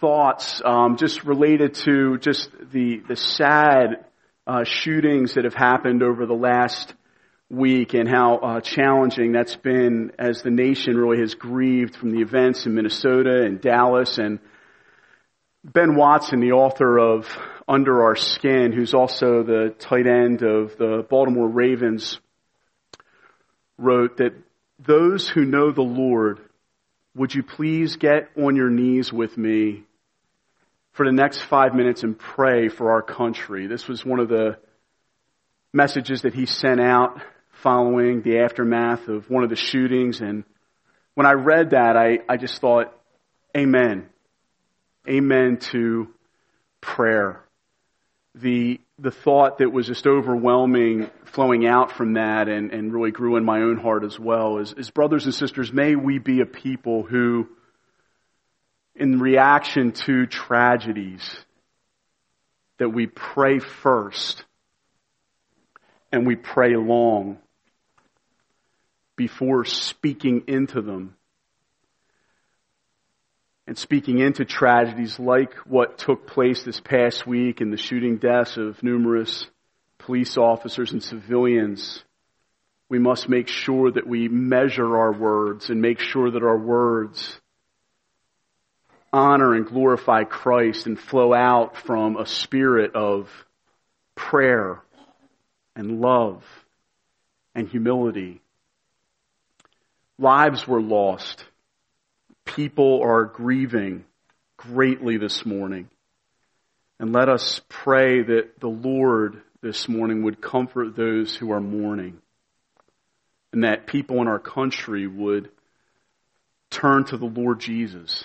thoughts just related to just the sad shootings that have happened over the last week and how challenging that's been as the nation really has grieved from the events in Minnesota and Dallas. And Ben Watson, the author of Under Our Skin, who's also the tight end of the Baltimore Ravens, wrote that those who know the Lord, would you please get on your knees with me for the next 5 minutes and pray for our country. This was one of the messages that he sent out following the aftermath of one of the shootings. And when I read that, I just thought, amen. Amen to prayer. The thought that was just overwhelming flowing out from that and really grew in my own heart as well is brothers and sisters, may we be a people who, in reaction to tragedies, that we pray first and we pray long before speaking into them. And speaking into tragedies like what took place this past week and the shooting deaths of numerous police officers and civilians, we must make sure that we measure our words and make sure that our words honor and glorify Christ and flow out from a spirit of prayer and love and humility. Lives were lost. People are grieving greatly this morning. And let us pray that the Lord this morning would comfort those who are mourning. And that people in our country would turn to the Lord Jesus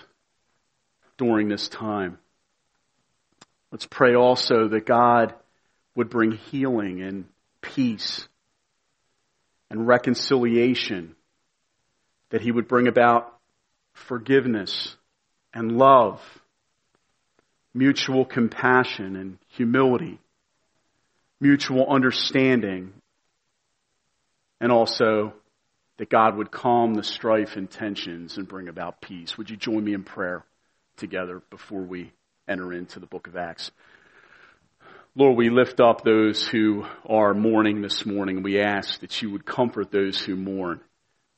during this time. Let's pray also that God would bring healing and peace and reconciliation. That he would bring about forgiveness and love, mutual compassion and humility, mutual understanding, and also that God would calm the strife and tensions and bring about peace. Would you join me in prayer together before we enter into the book of Acts? Lord, we lift up those who are mourning this morning. We ask that you would comfort those who mourn.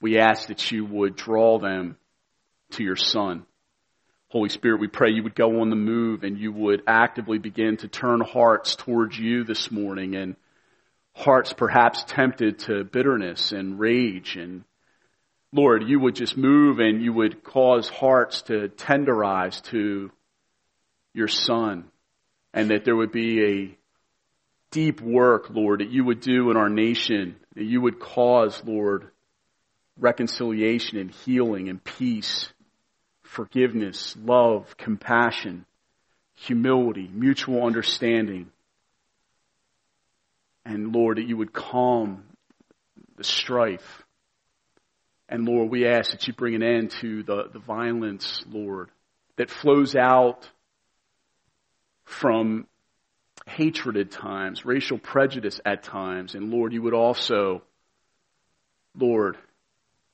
We ask that you would draw them to your Son. Holy Spirit, we pray you would go on the move and you would actively begin to turn hearts towards you this morning, and hearts perhaps tempted to bitterness and rage. And Lord, you would just move and you would cause hearts to tenderize to your Son, and that there would be a deep work, Lord, that you would do in our nation, that you would cause, Lord, reconciliation and healing and peace, forgiveness, love, compassion, humility, mutual understanding. And Lord, that you would calm the strife. And Lord, we ask that you bring an end to the violence, Lord, that flows out from hatred at times, racial prejudice at times. And Lord, you would also, Lord,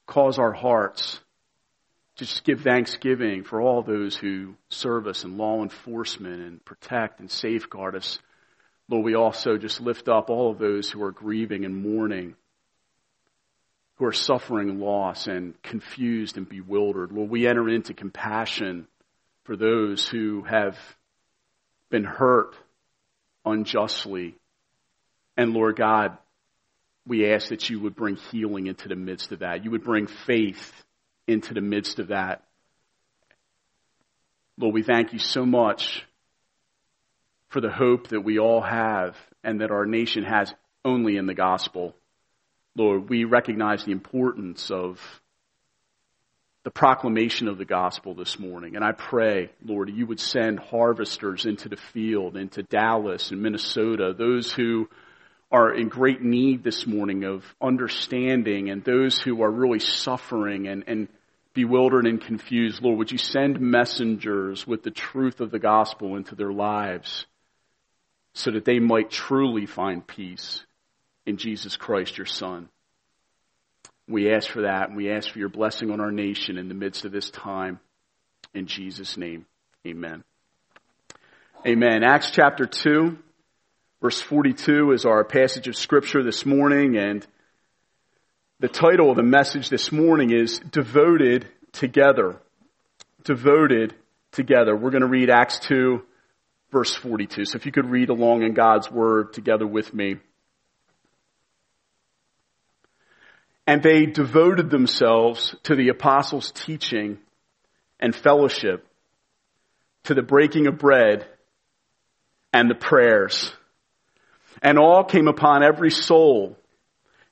cause our hearts to just give thanksgiving for all those who serve us in law enforcement and protect and safeguard us. Lord, we also just lift up all of those who are grieving and mourning, who are suffering loss and confused and bewildered. Lord, we enter into compassion for those who have been hurt unjustly. And Lord God, we ask that you would bring healing into the midst of that. You would bring faith into the midst of that. Lord, we thank you so much for the hope that we all have and that our nation has only in the gospel. Lord, we recognize the importance of the proclamation of the gospel this morning. And I pray, Lord, you would send harvesters into the field, into Dallas and Minnesota, those who are in great need this morning of understanding, and those who are really suffering and bewildered and confused. Lord, would you send messengers with the truth of the gospel into their lives so that they might truly find peace in Jesus Christ, your Son. We ask for that, and we ask for your blessing on our nation in the midst of this time. In Jesus' name, Amen. Amen. Acts chapter 2, verse 42 is our passage of Scripture this morning, and the title of the message this morning is Devoted Together. Devoted Together. We're going to read Acts 2, verse 42. So if you could read along in God's Word together with me. And they devoted themselves to the apostles' teaching and fellowship, to the breaking of bread and the prayers. And awe came upon every soul.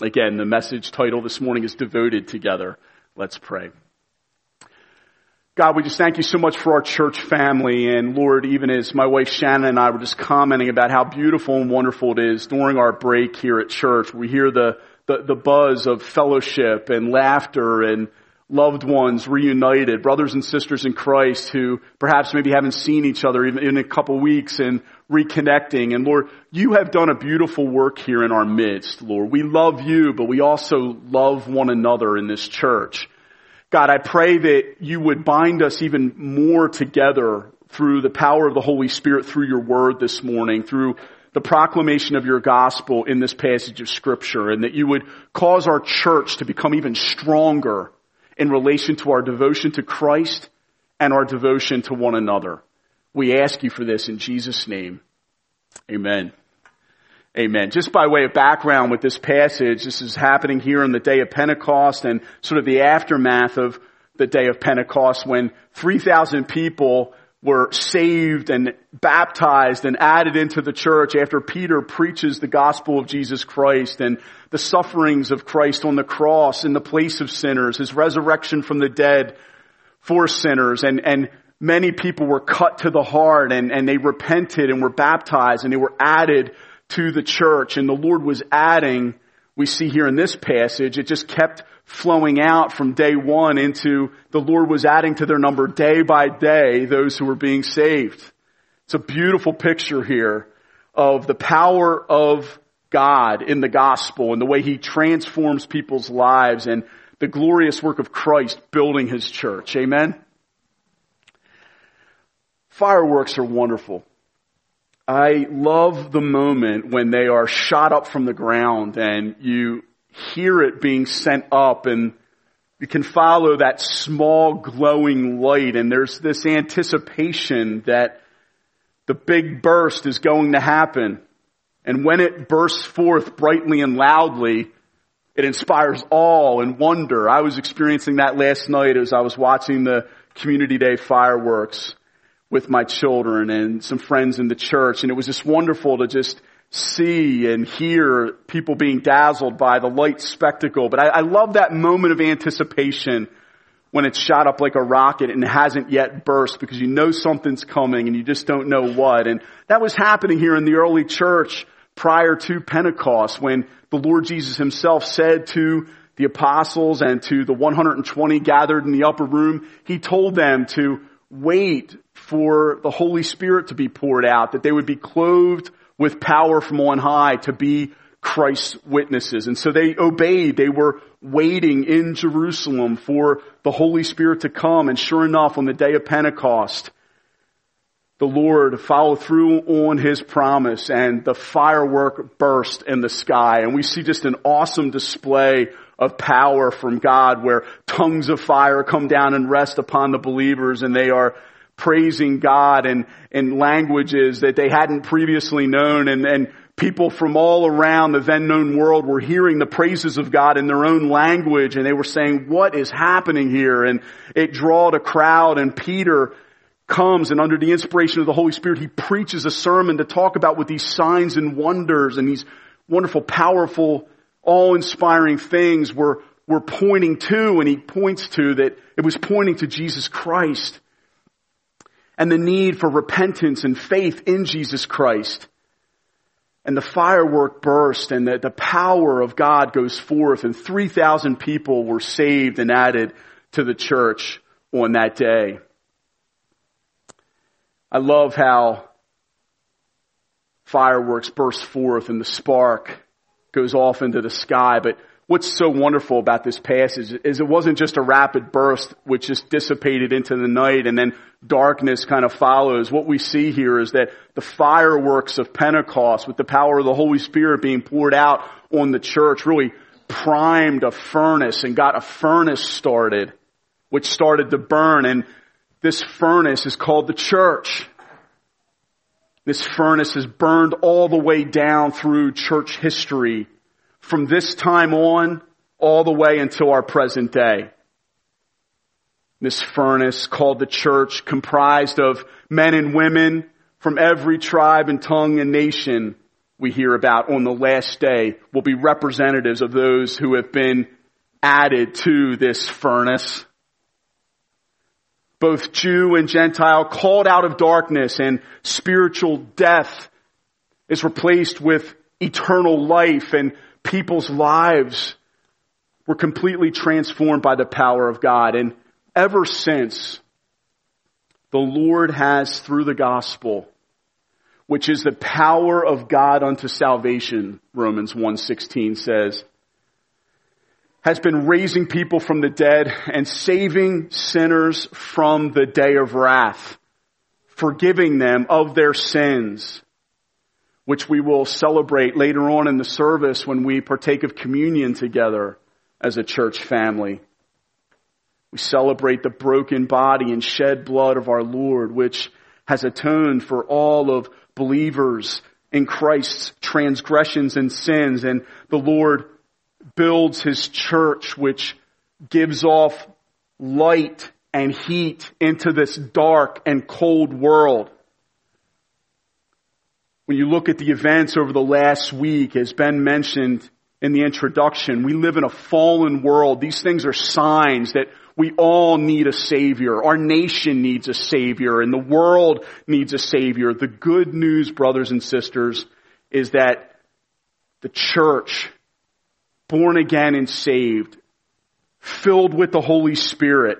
Again, the message title this morning is Devoted Together. Let's pray. God, we just thank you so much for our church family. And Lord, even as my wife Shannon and I were just commenting about how beautiful and wonderful it is during our break here at church, we hear the buzz of fellowship and laughter and loved ones reunited, brothers and sisters in Christ who perhaps maybe haven't seen each other even in a couple weeks and reconnecting. And Lord, you have done a beautiful work here in our midst, Lord. We love you, but we also love one another in this church. God, I pray that you would bind us even more together through the power of the Holy Spirit, through your word this morning, through the proclamation of your gospel in this passage of Scripture, and that you would cause our church to become even stronger in relation to our devotion to Christ and our devotion to one another. We ask you for this in Jesus' name. Amen. Amen. Just by way of background with this passage, this is happening here on the day of Pentecost and sort of the aftermath of the day of Pentecost when 3,000 people were saved and baptized and added into the church after Peter preaches the gospel of Jesus Christ and the sufferings of Christ on the cross in the place of sinners, his resurrection from the dead for sinners, and many people were cut to the heart and they repented and were baptized and they were added to the church. And the Lord was adding, we see here in this passage, it just kept flowing out from day one into the Lord was adding to their number day by day those who were being saved. It's a beautiful picture here of the power of God in the gospel and the way he transforms people's lives and the glorious work of Christ building his church. Amen. Fireworks are wonderful. I love the moment when they are shot up from the ground and you hear it being sent up and you can follow that small glowing light, and there's this anticipation that the big burst is going to happen. And when it bursts forth brightly and loudly, it inspires awe and wonder. I was experiencing that last night as I was watching the Community Day fireworks with my children and some friends in the church. And it was just wonderful to just see and hear people being dazzled by the light spectacle. But I love that moment of anticipation when it's shot up like a rocket and hasn't yet burst, because you know something's coming and you just don't know what. And that was happening here in the early church prior to Pentecost, when the Lord Jesus himself said to the apostles and to the 120 gathered in the upper room, he told them to wait for the Holy Spirit to be poured out, that they would be clothed with power from on high to be Christ's witnesses. And so they obeyed. They were waiting in Jerusalem for the Holy Spirit to come. And sure enough, on the day of Pentecost, the Lord followed through on his promise and the firework burst in the sky. And we see just an awesome display of power from God, where tongues of fire come down and rest upon the believers, and they are praising God in languages that they hadn't previously known, and people from all around the then known world were hearing the praises of God in their own language, and they were saying, what is happening here? And it drawed a crowd, and Peter comes, and under the inspiration of the Holy Spirit, he preaches a sermon to talk about what these signs and wonders and these wonderful, powerful, awe-inspiring things were pointing to, and he points to that it was pointing to Jesus Christ. and the need for repentance and faith in Jesus Christ. And the firework burst and the power of God goes forth, and 3,000 people were saved and added to the church on that day. I love how fireworks burst forth and the spark goes off into the sky. But what's so wonderful about this passage is it wasn't just a rapid burst which just dissipated into the night and then darkness kind of follows. What we see here is that the fireworks of Pentecost, with the power of the Holy Spirit being poured out on the church, really primed a furnace and got a furnace started, which started to burn. And this furnace is called the church. This furnace has burned all the way down through church history, from this time on, all the way until our present day. This furnace called the church, comprised of men and women from every tribe and tongue and nation we hear about on the last day, will be representatives of those who have been added to this furnace. Both Jew and Gentile, called out of darkness and spiritual death, is replaced with eternal life, and people's lives were completely transformed by the power of God. And ever since, the Lord has, through the gospel, which is the power of God unto salvation, Romans 1:16 says, has been raising people from the dead and saving sinners from the day of wrath, forgiving them of their sins, which we will celebrate later on in the service when we partake of communion together as a church family. We celebrate the broken body and shed blood of our Lord, which has atoned for all of believers in Christ's transgressions and sins. And the Lord builds his church, which gives off light and heat into this dark and cold world. When you look at the events over the last week, as Ben mentioned in the introduction, we live in a fallen world. These things are signs that we all need a Savior. Our nation needs a Savior, and the world needs a Savior. The good news, brothers and sisters, is that the church, born again and saved, filled with the Holy Spirit,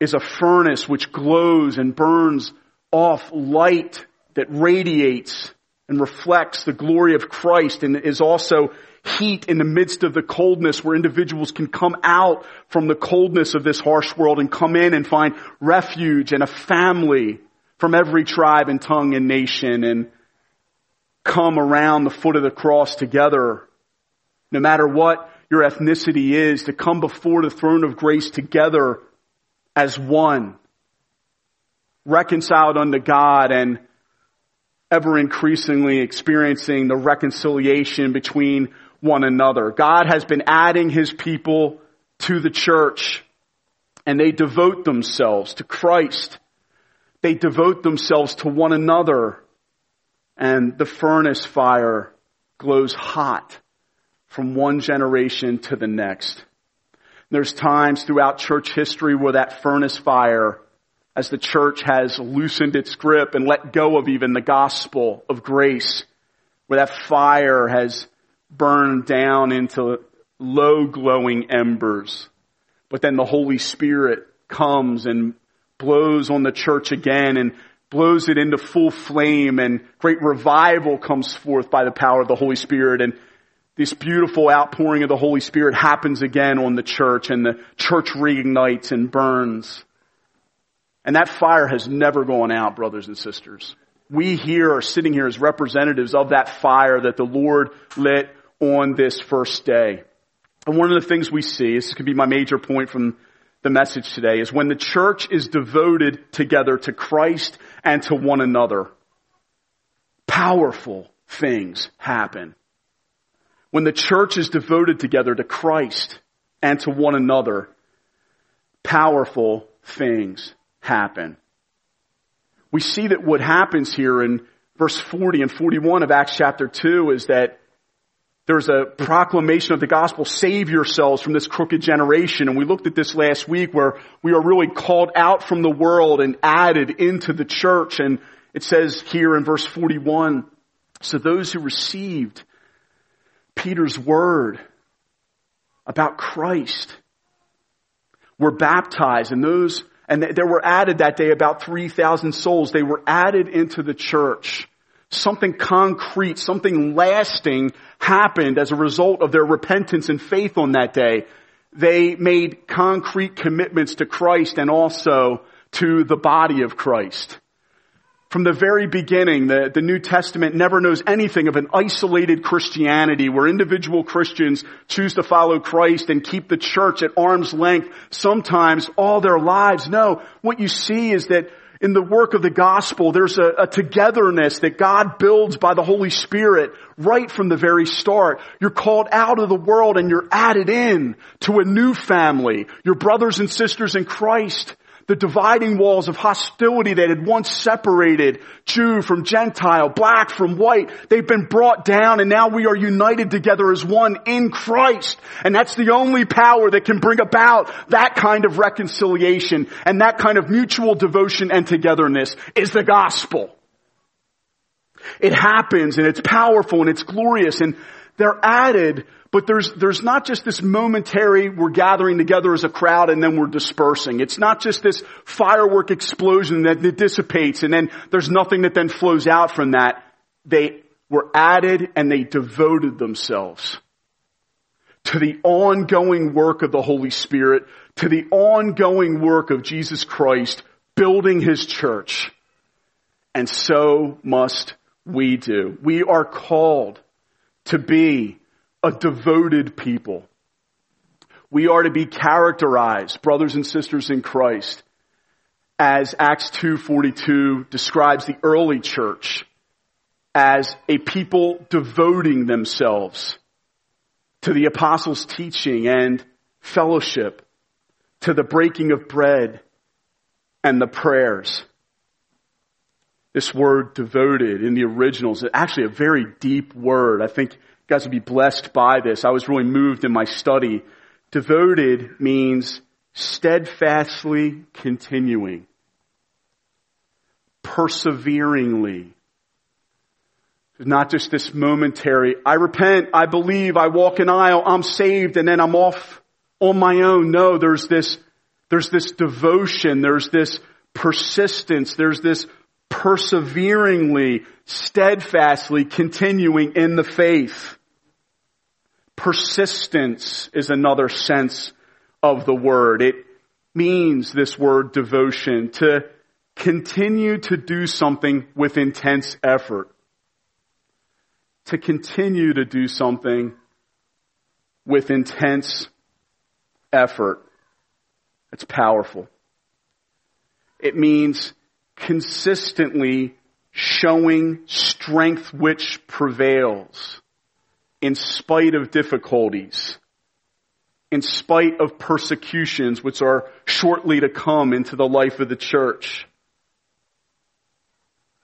is a furnace which glows and burns off light that radiates and reflects the glory of Christ, and is also heat in the midst of the coldness, where individuals can come out from the coldness of this harsh world and come in and find refuge and a family from every tribe and tongue and nation, and come around the foot of the cross together. No matter what your ethnicity is, to come before the throne of grace together as one, reconciled unto God, and ever increasingly experiencing the reconciliation between one another. God has been adding his people to the church, and they devote themselves to Christ. They devote themselves to one another, and the furnace fire glows hot from one generation to the next. There's times throughout church history where that furnace fire, as the church has loosened its grip and let go of even the gospel of grace, where that fire has burned down into low glowing embers. But then the Holy Spirit comes and blows on the church again, and blows it into full flame, and great revival comes forth by the power of the Holy Spirit. And this beautiful outpouring of the Holy Spirit happens again on the church, and the church reignites and burns. And that fire has never gone out, brothers and sisters. We here are sitting here as representatives of that fire that the Lord lit on this first day. And one of the things we see, this could be my major point from the message today, is when the church is devoted together to Christ and to one another, powerful things happen. When the church is devoted together to Christ and to one another, powerful things happen. We see that what happens here in verse 40 and 41 of Acts chapter 2 is that There's a proclamation of the gospel, save yourselves from this crooked generation. And we looked at this last week where we are really called out from the world and added into the church. And it says here in verse 41, so those who received Peter's word about Christ were baptized, and those, and there were added that day about 3,000 souls. They were added into the church. Something concrete, something lasting happened as a result of their repentance and faith on that day. They made concrete commitments to Christ and also to the body of Christ. From the very beginning, the New Testament never knows anything of an isolated Christianity where individual Christians choose to follow Christ and keep the church at arm's length sometimes all their lives. No, what you see is that in the work of the gospel, there's a togetherness that God builds by the Holy Spirit right from the very start. You're called out of the world and you're added in to a new family, your brothers and sisters in Christ. The dividing walls of hostility that had once separated Jew from Gentile, black from white, they've been brought down, and now we are united together as one in Christ. And that's the only power that can bring about that kind of reconciliation and that kind of mutual devotion and togetherness is the gospel. It happens, and it's powerful, and it's glorious, and they're added, but there's not just this momentary, we're gathering together as a crowd and then we're dispersing. It's not just this firework explosion that dissipates and then there's nothing that then flows out from that. They were added and they devoted themselves to the ongoing work of the Holy Spirit, to the ongoing work of Jesus Christ building his church. And so must we do. We are called to be a devoted people. We are to be characterized, brothers and sisters in Christ, as Acts 2:42 describes the early church, as a people devoting themselves to the apostles' teaching and fellowship, to the breaking of bread and the prayers. This word devoted in the original is actually a very deep word. I think you guys will be blessed by this. I was really moved in my study. Devoted means steadfastly continuing, perseveringly. It's not just this momentary, I repent, I believe, I walk an aisle, I'm saved, and then I'm off on my own. No, there's this devotion, there's this persistence, there's this perseveringly, steadfastly continuing in the faith. Persistence is another sense of the word. It means, this word devotion, to continue to do something with intense effort. To continue to do something with intense effort. It's powerful. It means consistently showing strength which prevails in spite of difficulties, in spite of persecutions which are shortly to come into the life of the church.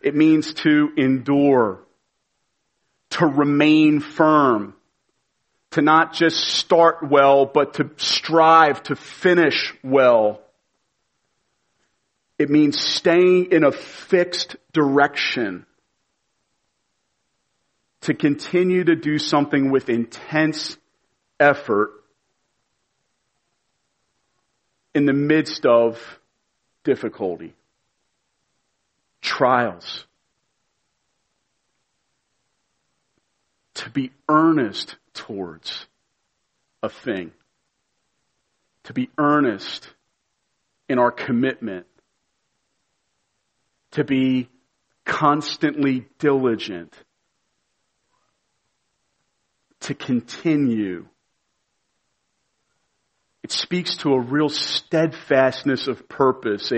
It means to endure, to remain firm, to not just start well, but to strive to finish well. It means staying in a fixed direction, to continue to do something with intense effort in the midst of difficulty, trials, to be earnest towards a thing, to be earnest in our commitment, to be constantly diligent, to continue. It speaks to a real steadfastness of purpose,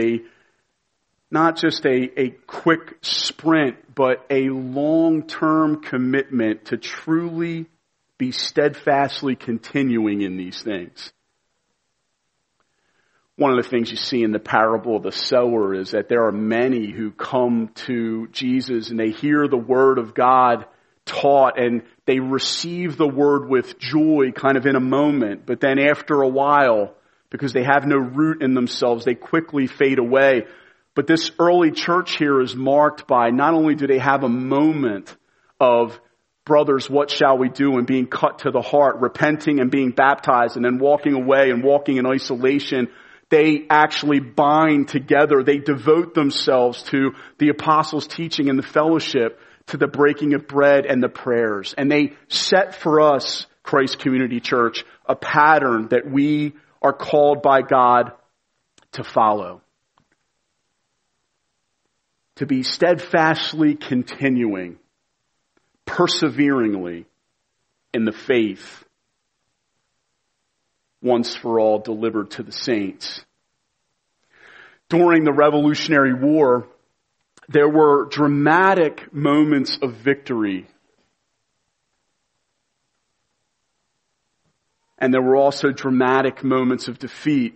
not just a quick sprint, but a long-term commitment to truly be steadfastly continuing in these things. One of the things you see in the parable of the sower is that there are many who come to Jesus and they hear the word of God taught, and they receive the word with joy kind of in a moment. But then after a while, because they have no root in themselves, they quickly fade away. But this early church here is marked by not only do they have a moment of, brothers, what shall we do? And being cut to the heart, repenting and being baptized, and then walking away and walking in isolation. They actually bind together. They devote themselves to the apostles' teaching and the fellowship, to the breaking of bread and the prayers. And they set for us, Christ Community Church, a pattern that we are called by God to follow. To be steadfastly continuing, perseveringly in the faith once for all delivered to the saints. During the Revolutionary War, there were dramatic moments of victory. And there were also dramatic moments of defeat.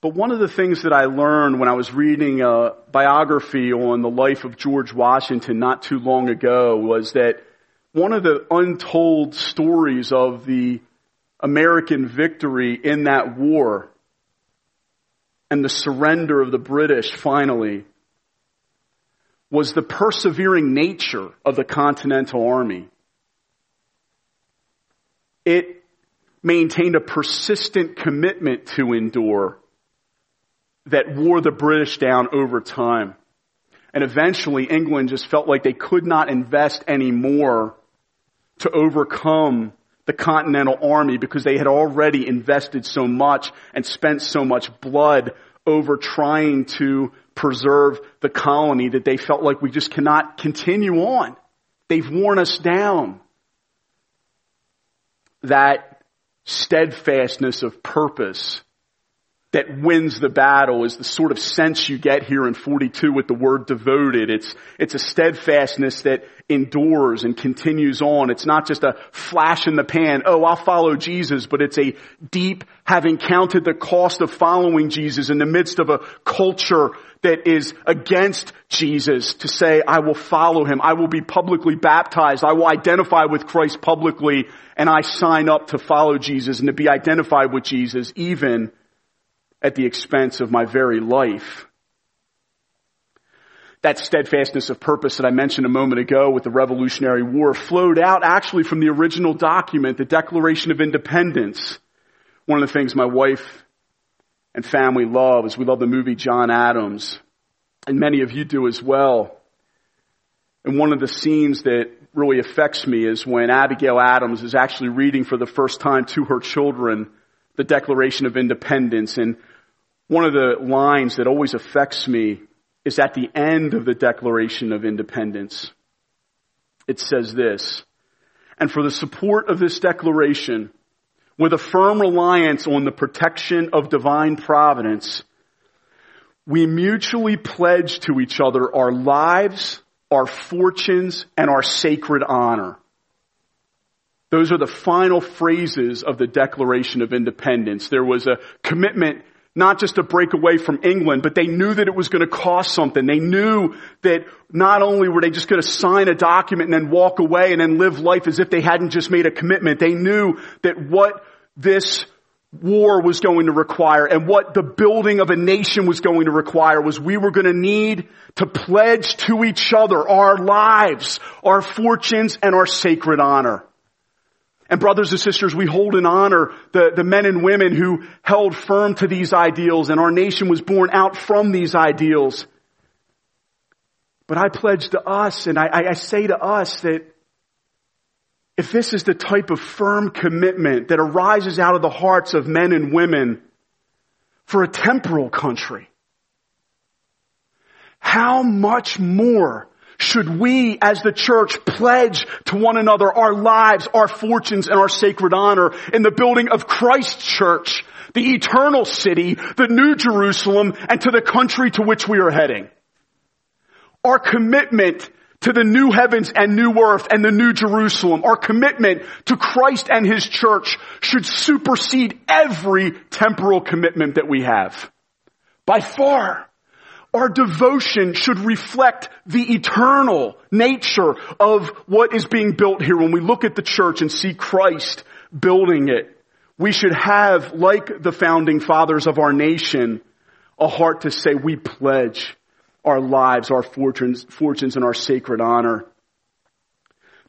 But one of the things that I learned when I was reading a biography on the life of George Washington not too long ago was that one of the untold stories of the American victory in that war and the surrender of the British finally was the persevering nature of the Continental Army. It maintained a persistent commitment to endure that wore the British down over time. And eventually England just felt like they could not invest anymore to overcome the Continental Army, because they had already invested so much and spent so much blood over trying to preserve the colony that they felt like we just cannot continue on. They've worn us down. That steadfastness of purpose that wins the battle is the sort of sense you get here in 42 with the word devoted. It's a steadfastness that endures and continues on. It's not just a flash in the pan, oh, I'll follow Jesus, but it's a deep, having counted the cost of following Jesus in the midst of a culture that is against Jesus, to say, I will follow him. I will be publicly baptized. I will identify with Christ publicly, and I sign up to follow Jesus and to be identified with Jesus, even at the expense of my very life. That steadfastness of purpose that I mentioned a moment ago with the Revolutionary War flowed out actually from the original document, the Declaration of Independence. One of the things my wife and family love is we love the movie John Adams, and many of you do as well. And one of the scenes that really affects me is when Abigail Adams is actually reading for the first time to her children the Declaration of Independence. And one of the lines that always affects me is at the end of the Declaration of Independence. It says this: and for the support of this declaration, with a firm reliance on the protection of divine providence, we mutually pledge to each other our lives, our fortunes, and our sacred honor. Those are the final phrases of the Declaration of Independence. There was a commitment not just to break away from England, but they knew that it was going to cost something. They knew that not only were they just going to sign a document and then walk away and then live life as if they hadn't just made a commitment. They knew that what this war was going to require and what the building of a nation was going to require was we were going to need to pledge to each other our lives, our fortunes, and our sacred honor. And brothers and sisters, we hold in honor the men and women who held firm to these ideals, and our nation was born out from these ideals. But I pledge to us, and I say to us, that if this is the type of firm commitment that arises out of the hearts of men and women for a temporal country, how much more should we as the church pledge to one another our lives, our fortunes, and our sacred honor in the building of Christ's church, the eternal city, the new Jerusalem, and to the country to which we are heading? Our commitment to the new heavens and new earth and the new Jerusalem, our commitment to Christ and his church, should supersede every temporal commitment that we have. By far. Our devotion should reflect the eternal nature of what is being built here. When we look at the church and see Christ building it, we should have, like the founding fathers of our nation, a heart to say we pledge our lives, our fortunes, and our sacred honor.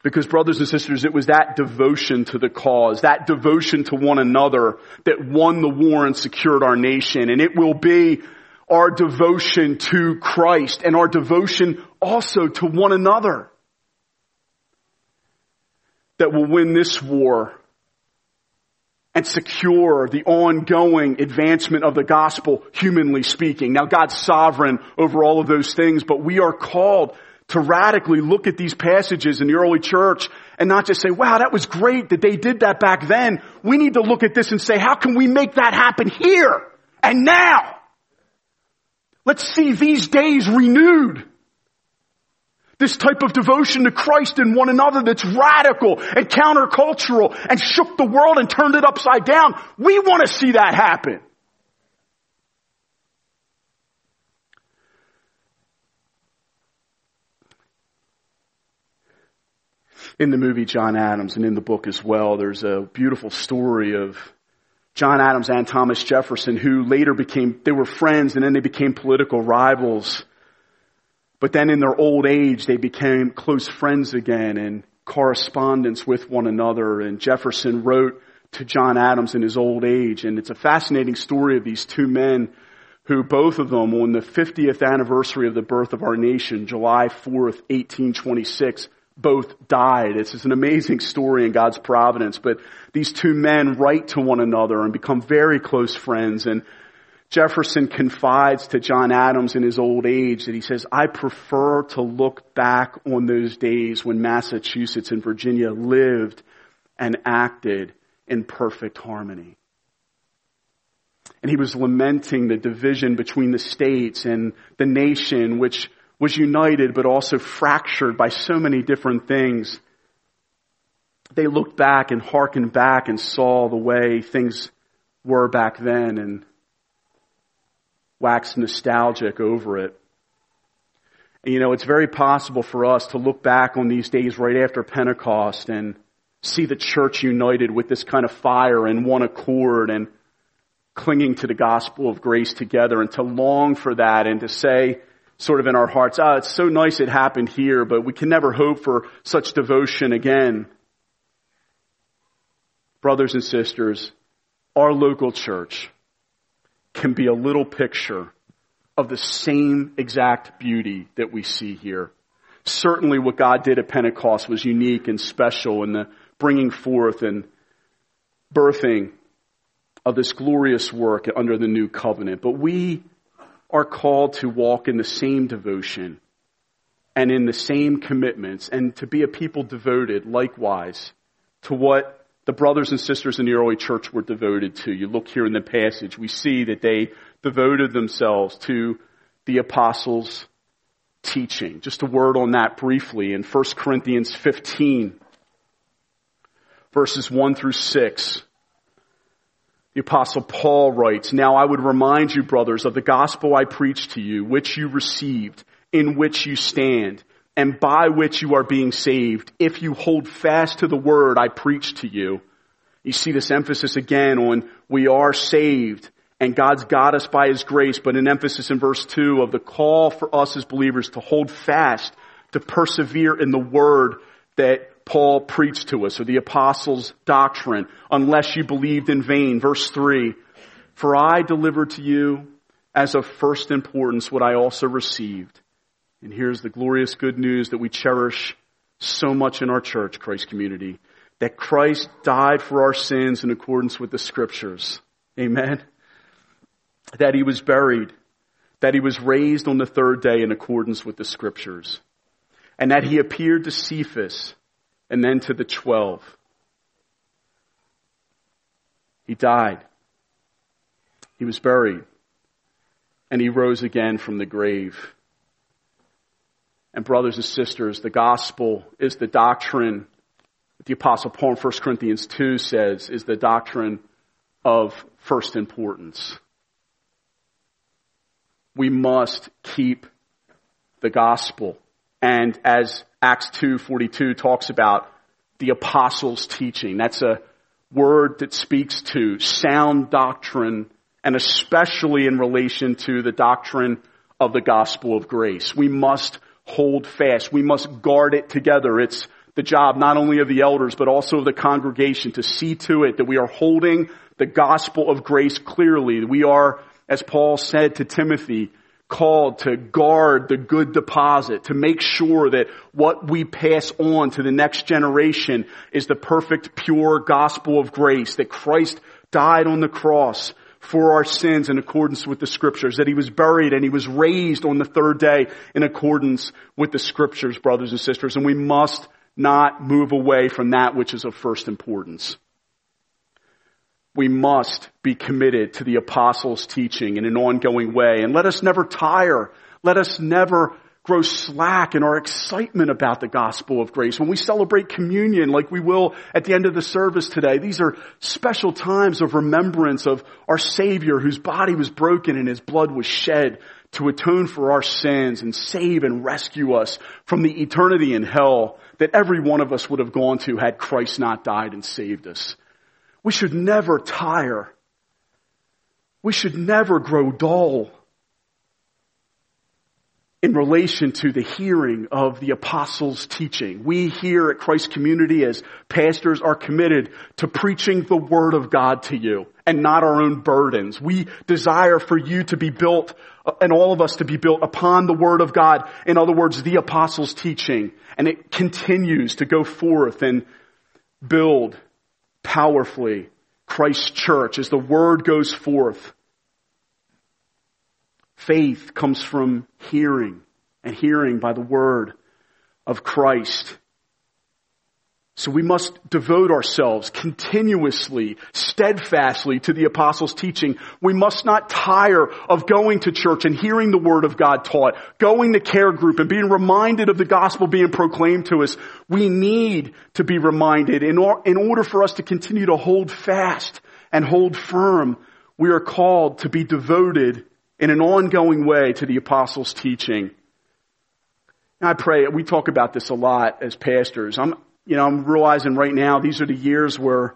Because brothers and sisters, it was that devotion to the cause, that devotion to one another that won the war and secured our nation. And it will be our devotion to Christ and our devotion also to one another that will win this war and secure the ongoing advancement of the gospel, humanly speaking. Now, God's sovereign over all of those things, but we are called to radically look at these passages in the early church and not just say, wow, that was great that they did that back then. We need to look at this and say, how can we make that happen here and now? Let's see these days renewed. This type of devotion to Christ and one another that's radical and countercultural and shook the world and turned it upside down. We want to see that happen. In the movie John Adams and in the book as well, there's a beautiful story of John Adams and Thomas Jefferson, who later they were friends and then they became political rivals. But then in their old age, they became close friends again and correspondence with one another. And Jefferson wrote to John Adams in his old age. And it's a fascinating story of these two men who, both of them, on the 50th anniversary of the birth of our nation, July 4th, 1826, both died. It's an amazing story in God's providence, but these two men write to one another and become very close friends. And Jefferson confides to John Adams in his old age that he says, I prefer to look back on those days when Massachusetts and Virginia lived and acted in perfect harmony. And he was lamenting the division between the states and the nation, which was united but also fractured by so many different things. They looked back and hearkened back and saw the way things were back then and waxed nostalgic over it. And you know, it's very possible for us to look back on these days right after Pentecost and see the church united with this kind of fire and one accord and clinging to the gospel of grace together, and to long for that and to say, sort of in our hearts, it's so nice it happened here, but we can never hope for such devotion again. Brothers and sisters, our local church can be a little picture of the same exact beauty that we see here. Certainly what God did at Pentecost was unique and special in the bringing forth and birthing of this glorious work under the new covenant. But we are called to walk in the same devotion and in the same commitments, and to be a people devoted likewise to what the brothers and sisters in the early church were devoted to. You look here in the passage, we see that they devoted themselves to the apostles' teaching. Just a word on that briefly in 1 Corinthians 15, verses 1 through 6. The apostle Paul writes, Now I would remind you, brothers, of the gospel I preached to you, which you received, in which you stand, and by which you are being saved, if you hold fast to the word I preached to you. You see this emphasis again on we are saved, and God's got us by his grace, but an emphasis in verse 2 of the call for us as believers to hold fast, to persevere in the word that Paul preached to us, or the apostles' doctrine, unless you believed in vain. Verse 3, For I delivered to you as of first importance what I also received. And here's the glorious good news that we cherish so much in our church, Christ Community, that Christ died for our sins in accordance with the Scriptures. Amen? That he was buried, that he was raised on the third day in accordance with the Scriptures, and that he appeared to Cephas, and then to the 12. He died. He was buried. And he rose again from the grave. And brothers and sisters, the gospel is the doctrine that the apostle Paul in 1 Corinthians 2 says is the doctrine of first importance. we must keep the gospel. And as Acts 2:42 talks about, the apostles' teaching. That's a word that speaks to sound doctrine, and especially in relation to the doctrine of the gospel of grace. We must hold fast. We must guard it together. It's the job not only of the elders, but also of the congregation to see to it that we are holding the gospel of grace clearly. We are, as Paul said to Timothy, called to guard the good deposit, to make sure that what we pass on to the next generation is the perfect, pure gospel of grace, that Christ died on the cross for our sins in accordance with the scriptures, that he was buried and he was raised on the third day in accordance with the scriptures, brothers and sisters. And we must not move away from that which is of first importance. We must be committed to the apostles' teaching in an ongoing way. And let us never tire. Let us never grow slack in our excitement about the gospel of grace. When we celebrate communion, like we will at the end of the service today, these are special times of remembrance of our Savior, whose body was broken and his blood was shed to atone for our sins and save and rescue us from the eternity in hell that every one of us would have gone to had Christ not died and saved us. We should never tire. We should never grow dull in relation to the hearing of the apostles' teaching. We here at Christ Community as pastors are committed to preaching the word of God to you and not our own burdens. We desire for you to be built and all of us to be built upon the word of God. In other words, the apostles' teaching. And it continues to go forth and build powerfully Christ's church as the word goes forth. Faith comes from hearing, and hearing by the word of Christ. So we must devote ourselves continuously, steadfastly to the apostles' teaching. We must not tire of going to church and hearing the word of God taught, going to care group and being reminded of the gospel being proclaimed to us. We need to be reminded in order for us to continue to hold fast and hold firm. We are called to be devoted in an ongoing way to the apostles' teaching. And I pray, we talk about this a lot as pastors. I'm realizing right now these are the years where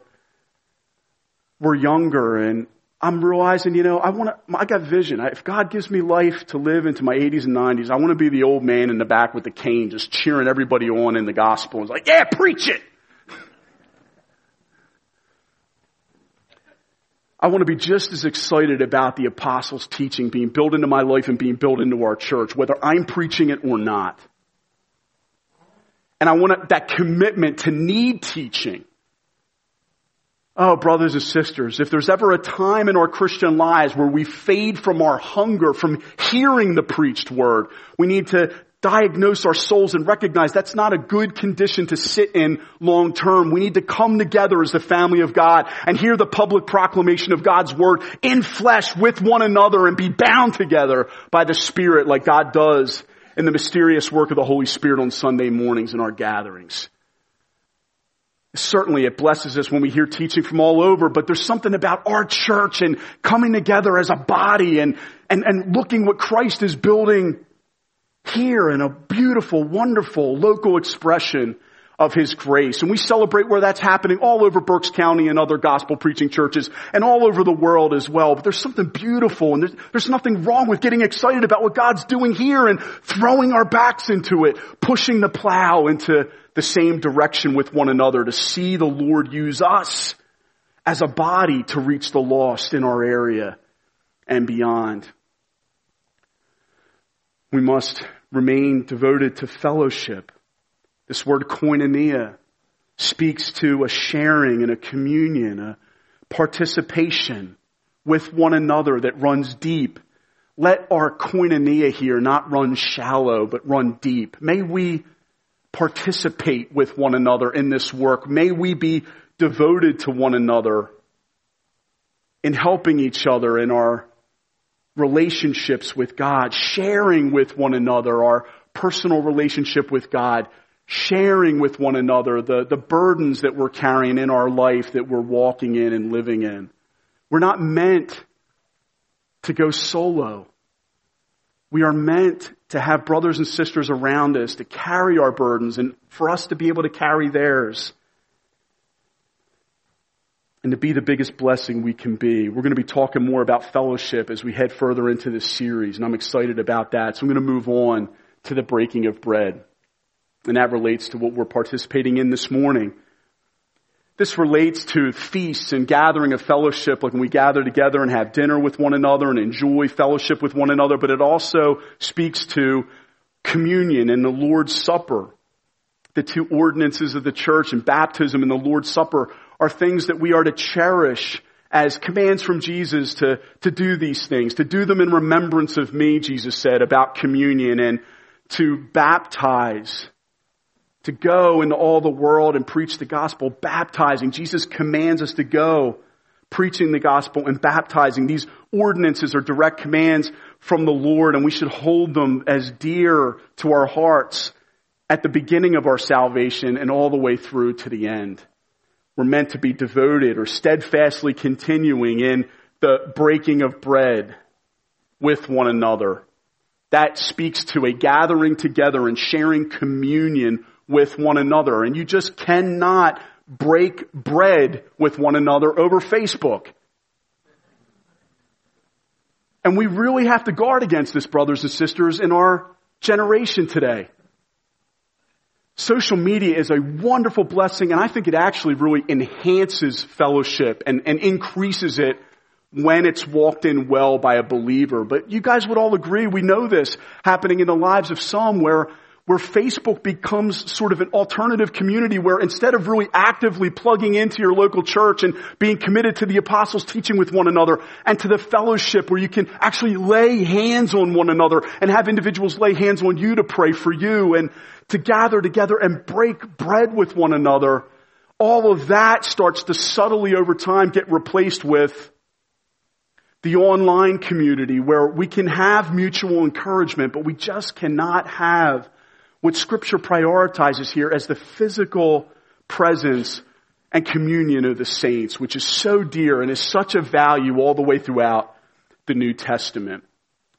we're younger, and I'm realizing, I got vision. If God gives me life to live into my 80s and 90s, I want to be the old man in the back with the cane just cheering everybody on in the gospel. It's like, yeah, preach it. I want to be just as excited about the apostles' teaching being built into my life and being built into our church, whether I'm preaching it or not. And I want that commitment to need teaching. Oh, brothers and sisters, if there's ever a time in our Christian lives where we fade from our hunger, from hearing the preached word, we need to diagnose our souls and recognize that's not a good condition to sit in long term. We need to come together as the family of God and hear the public proclamation of God's word in flesh with one another and be bound together by the Spirit like God does in the mysterious work of the Holy Spirit on Sunday mornings in our gatherings. Certainly it blesses us when we hear teaching from all over, but there's something about our church and coming together as a body and looking what Christ is building here in a beautiful, wonderful local expression of his grace. And we celebrate where that's happening all over Berks County and other gospel preaching churches and all over the world as well. But there's something beautiful, and there's nothing wrong with getting excited about what God's doing here and throwing our backs into it, pushing the plow into the same direction with one another to see the Lord use us as a body to reach the lost in our area and beyond. We must remain devoted to fellowship. This word koinonia speaks to a sharing and a communion, a participation with one another that runs deep. Let our koinonia here not run shallow, but run deep. May we participate with one another in this work. May we be devoted to one another in helping each other in our relationships with God, sharing with one another our personal relationship with God, sharing with one another the burdens that we're carrying in our life that we're walking in and living in. We're not meant to go solo. We are meant to have brothers and sisters around us to carry our burdens and for us to be able to carry theirs and to be the biggest blessing we can be. We're going to be talking more about fellowship as we head further into this series, and I'm excited about that. So I'm going to move on to the breaking of bread, and that relates to what we're participating in this morning. This relates to feasts and gathering of fellowship, like when we gather together and have dinner with one another and enjoy fellowship with one another, but it also speaks to communion and the Lord's Supper. The two ordinances of the church and baptism and the Lord's Supper are things that we are to cherish as commands from Jesus to do these things, to do them in remembrance of me, Jesus said, about communion, and to baptize, to go into all the world and preach the gospel, baptizing. Jesus commands us to go preaching the gospel and baptizing. These ordinances are direct commands from the Lord, and we should hold them as dear to our hearts at the beginning of our salvation and all the way through to the end. We're meant to be devoted or steadfastly continuing in the breaking of bread with one another. That speaks to a gathering together and sharing communion with one another. And you just cannot break bread with one another over Facebook. And we really have to guard against this, brothers and sisters, in our generation today. Social media is a wonderful blessing, and I think it actually really enhances fellowship and increases it when it's walked in well by a believer. But you guys would all agree, we know this happening in the lives of some where Facebook becomes sort of an alternative community where instead of really actively plugging into your local church and being committed to the apostles' teaching with one another and to the fellowship where you can actually lay hands on one another and have individuals lay hands on you to pray for you and to gather together and break bread with one another, all of that starts to subtly over time get replaced with the online community where we can have mutual encouragement, but we just cannot have what Scripture prioritizes here as the physical presence and communion of the saints, which is so dear and is such a value all the way throughout the New Testament.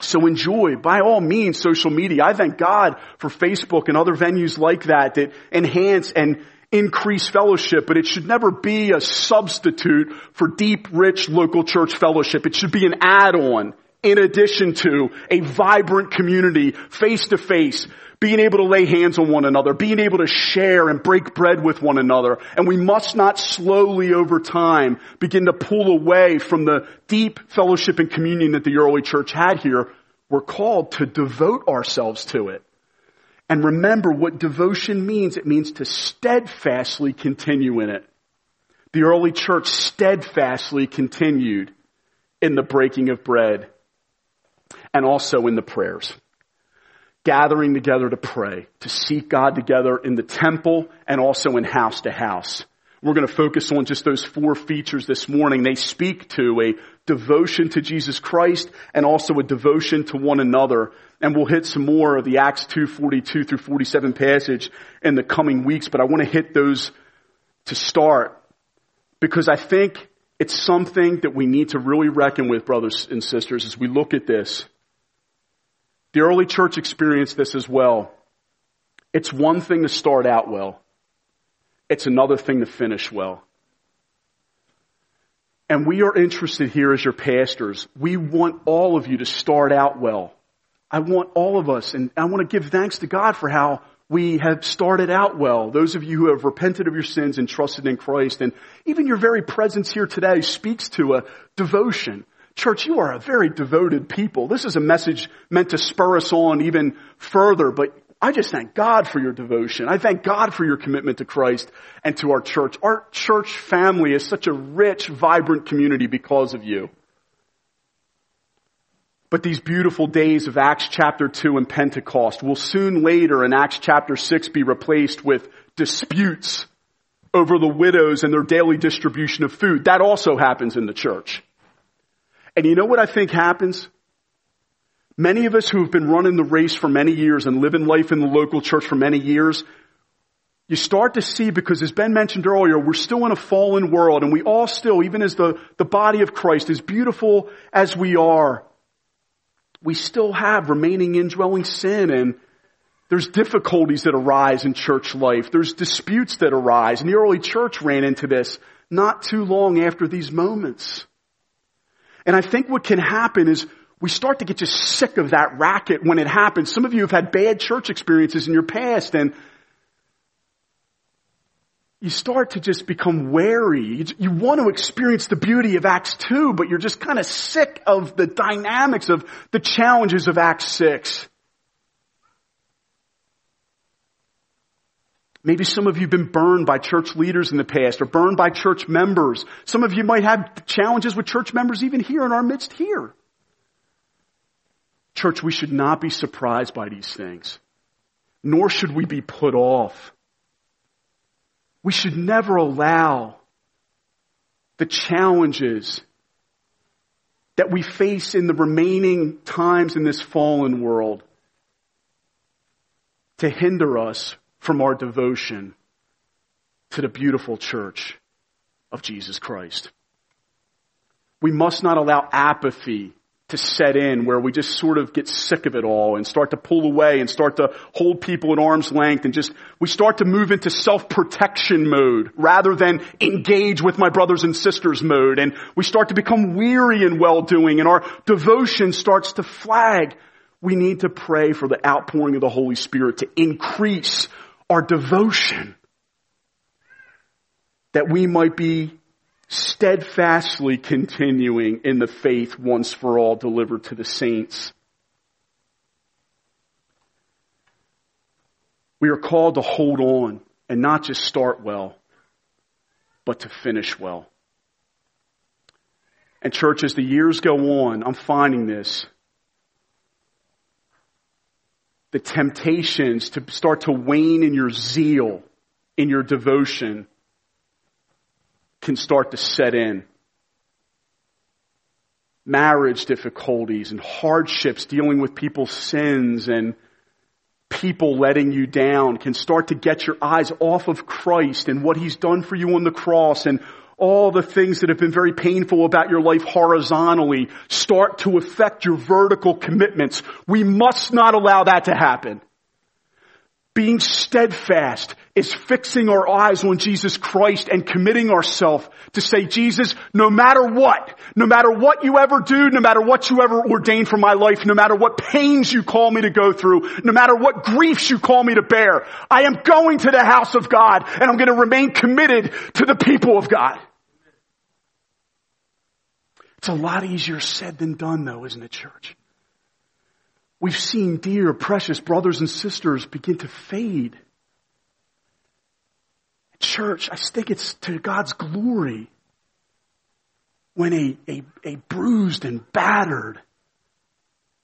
So enjoy, by all means, social media. I thank God for Facebook and other venues like that that enhance and increase fellowship, but it should never be a substitute for deep, rich local church fellowship. It should be an add-on in addition to a vibrant community, face-to-face, being able to lay hands on one another, being able to share and break bread with one another. And we must not slowly over time begin to pull away from the deep fellowship and communion that the early church had here. We're called to devote ourselves to it. And remember what devotion means. It means to steadfastly continue in it. The early church steadfastly continued in the breaking of bread and also in the prayers. Gathering together to pray, to seek God together in the temple and also in house to house. We're going to focus on just those four features this morning. They speak to a devotion to Jesus Christ and also a devotion to one another. And we'll hit some more of the Acts 2:42 through 47 passage in the coming weeks, but I want to hit those to start because I think it's something that we need to really reckon with, brothers and sisters, as we look at this. The early church experienced this as well. It's one thing to start out well. It's another thing to finish well. And we are interested here as your pastors. We want all of you to start out well. I want all of us, and I want to give thanks to God for how we have started out well. Those of you who have repented of your sins and trusted in Christ, and even your very presence here today speaks to a devotion. Church, you are a very devoted people. This is a message meant to spur us on even further, but I just thank God for your devotion. I thank God for your commitment to Christ and to our church. Our church family is such a rich, vibrant community because of you. But these beautiful days of Acts chapter 2 and Pentecost will soon later in Acts chapter 6 be replaced with disputes over the widows and their daily distribution of food. That also happens in the church. And you know what I think happens? Many of us who have been running the race for many years and living life in the local church for many years, you start to see, because as Ben mentioned earlier, we're still in a fallen world, and we all still, even as the body of Christ, as beautiful as we are, we still have remaining indwelling sin, and there's difficulties that arise in church life. There's disputes that arise. And the early church ran into this not too long after these moments. And I think what can happen is we start to get just sick of that racket when it happens. Some of you have had bad church experiences in your past, and you start to just become wary. You want to experience the beauty of Acts 2, but you're just kind of sick of the dynamics of the challenges of Acts 6. Maybe some of you have been burned by church leaders in the past or burned by church members. Some of you might have challenges with church members even here in our midst here. Church, we should not be surprised by these things, nor should we be put off. We should never allow the challenges that we face in the remaining times in this fallen world to hinder us from our devotion to the beautiful church of Jesus Christ. We must not allow apathy to set in where we just sort of get sick of it all and start to pull away and start to hold people at arm's length and just, we start to move into self-protection mode rather than engage with my brothers and sisters mode. And we start to become weary in well-doing and our devotion starts to flag. We need to pray for the outpouring of the Holy Spirit to increase our devotion that we might be steadfastly continuing in the faith once for all delivered to the saints. We are called to hold on and not just start well, but to finish well. And church, as the years go on, I'm finding this. The temptations to start to wane in your zeal, in your devotion, can start to set in. Marriage difficulties and hardships, dealing with people's sins and people letting you down can start to get your eyes off of Christ and what He's done for you on the cross, and all the things that have been very painful about your life horizontally start to affect your vertical commitments. We must not allow that to happen. Being steadfast is fixing our eyes on Jesus Christ and committing ourselves to say, Jesus, no matter what you ever do, no matter what you ever ordain for my life, no matter what pains you call me to go through, no matter what griefs you call me to bear, I am going to the house of God and I'm going to remain committed to the people of God. It's a lot easier said than done though, isn't it, church? We've seen dear, precious brothers and sisters begin to fade. Church, I think it's to God's glory when a bruised and battered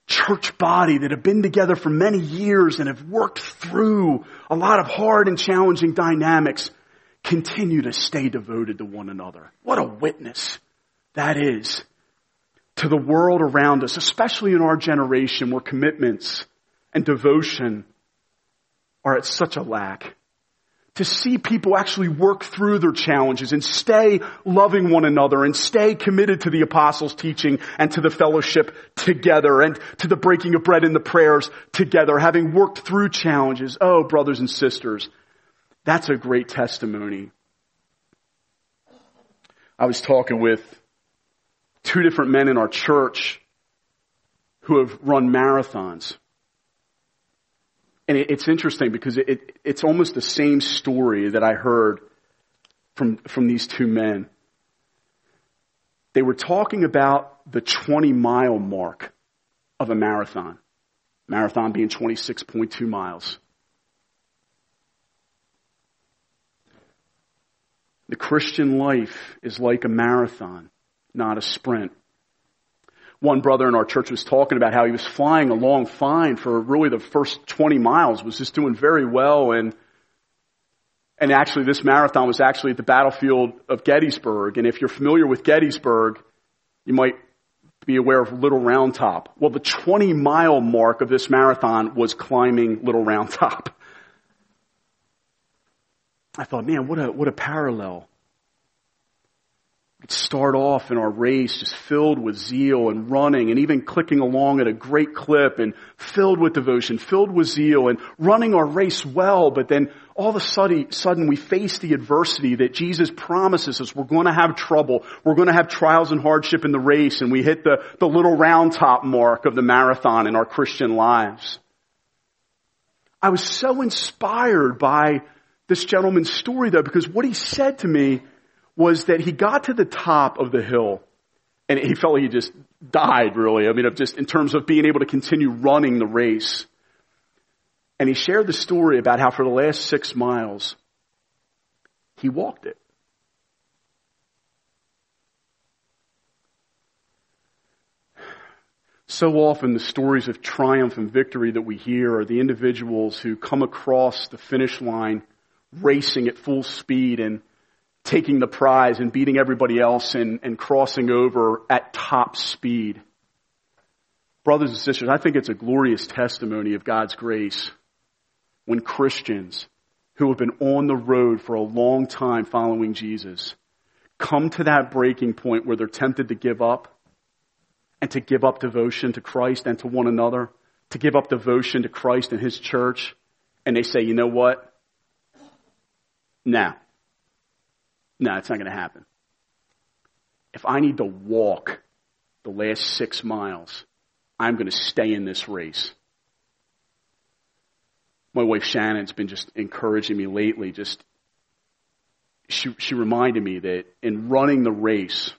church body that have been together for many years and have worked through a lot of hard and challenging dynamics continue to stay devoted to one another. What a witness that is to the world around us, especially in our generation where commitments and devotion are at such a lack. To see people actually work through their challenges and stay loving one another and stay committed to the apostles' teaching and to the fellowship together and to the breaking of bread and the prayers together, having worked through challenges. Oh, brothers and sisters, that's a great testimony. I was talking with two different men in our church who have run marathons. And it's interesting because it's almost the same story that I heard from these two men. They were talking about the 20-mile mark of a marathon. Marathon being 26.2 miles. The Christian life is like a marathon, not a sprint. One brother in our church was talking about how he was flying along fine for really the first 20 miles, was just doing very well. And actually this marathon was actually at the battlefield of Gettysburg. And if you're familiar with Gettysburg, you might be aware of Little Round Top. Well, the 20-mile mark of this marathon was climbing Little Round Top. I thought, man, what a parallel. We'd start off in our race just filled with zeal and running and even clicking along at a great clip and filled with devotion, filled with zeal and running our race well. But then all of a sudden we face the adversity that Jesus promises us. We're going to have trouble. We're going to have trials and hardship in the race. And we hit the little round top mark of the marathon in our Christian lives. I was so inspired by this gentleman's story, though, because what he said to me was that he got to the top of the hill and he felt like he just died, really. I mean, just in terms of being able to continue running the race. And he shared the story about how for the last 6 miles, he walked it. So often the stories of triumph and victory that we hear are the individuals who come across the finish line racing at full speed and taking the prize and beating everybody else and crossing over at top speed. Brothers and sisters, I think it's a glorious testimony of God's grace when Christians who have been on the road for a long time following Jesus come to that breaking point where they're tempted to give up and to give up devotion to Christ and to one another, to give up devotion to Christ and His church, and they say, you know what? No, it's not going to happen. If I need to walk the last 6 miles, I'm going to stay in this race. My wife Shannon's been just encouraging me lately. She reminded me that in running the race,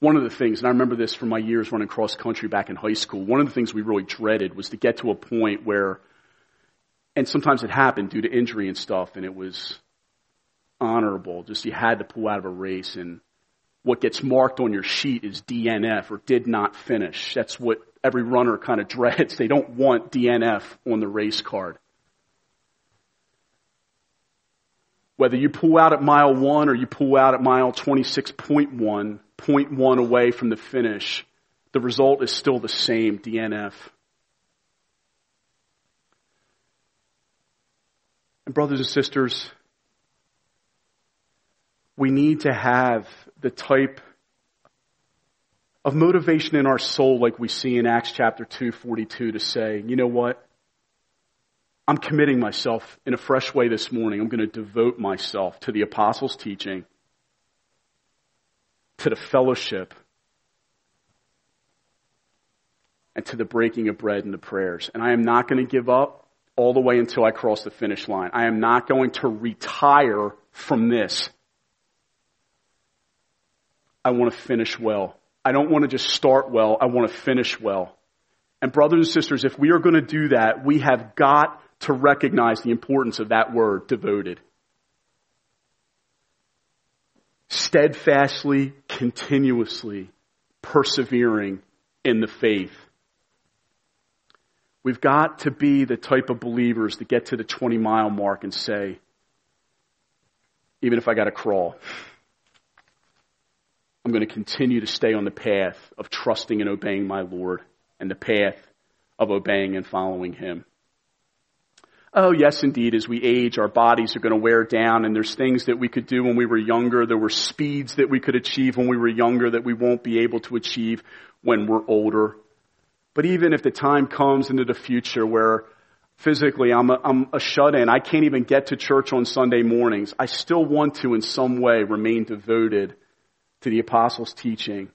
one of the things, and I remember this from my years running cross country back in high school, one of the things we really dreaded was to get to a point where, and sometimes it happened due to injury and stuff, and it was honorable, just you had to pull out of a race, and what gets marked on your sheet is DNF, or did not finish. That's what every runner kind of dreads. They don't want DNF on the race card. Whether you pull out at mile 1 or you pull out at mile 26.1, 0.1 away from the finish, the result is still the same, DNF. And brothers and sisters, we need to have the type of motivation in our soul like we see in Acts chapter 2:42 to say, you know what? I'm committing myself in a fresh way this morning. I'm going to devote myself to the apostles' teaching, to the fellowship, and to the breaking of bread and the prayers. And I am not going to give up all the way until I cross the finish line. I am not going to retire from this. I want to finish well. I don't want to just start well. I want to finish well. And brothers and sisters, if we are going to do that, we have got to recognize the importance of that word, devoted. Steadfastly, continuously, persevering in the faith. We've got to be the type of believers that get to the 20-mile mark and say, even if I got to crawl, I'm going to continue to stay on the path of trusting and obeying my Lord and the path of obeying and following Him. Oh, yes, indeed, as we age, our bodies are going to wear down, and there's things that we could do when we were younger. There were speeds that we could achieve when we were younger that we won't be able to achieve when we're older. But even if the time comes into the future where physically I'm a shut-in, I can't even get to church on Sunday mornings, I still want to in some way remain devoted to the apostles' teaching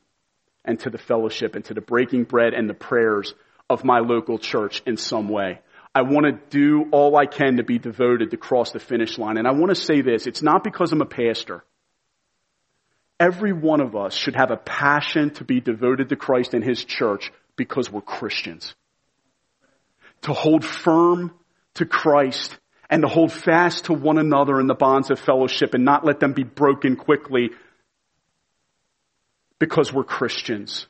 and to the fellowship and to the breaking bread and the prayers of my local church in some way. I want to do all I can to be devoted to cross the finish line. And I want to say this, it's not because I'm a pastor. Every one of us should have a passion to be devoted to Christ and His church because we're Christians. To hold firm to Christ and to hold fast to one another in the bonds of fellowship and not let them be broken quickly because we're Christians.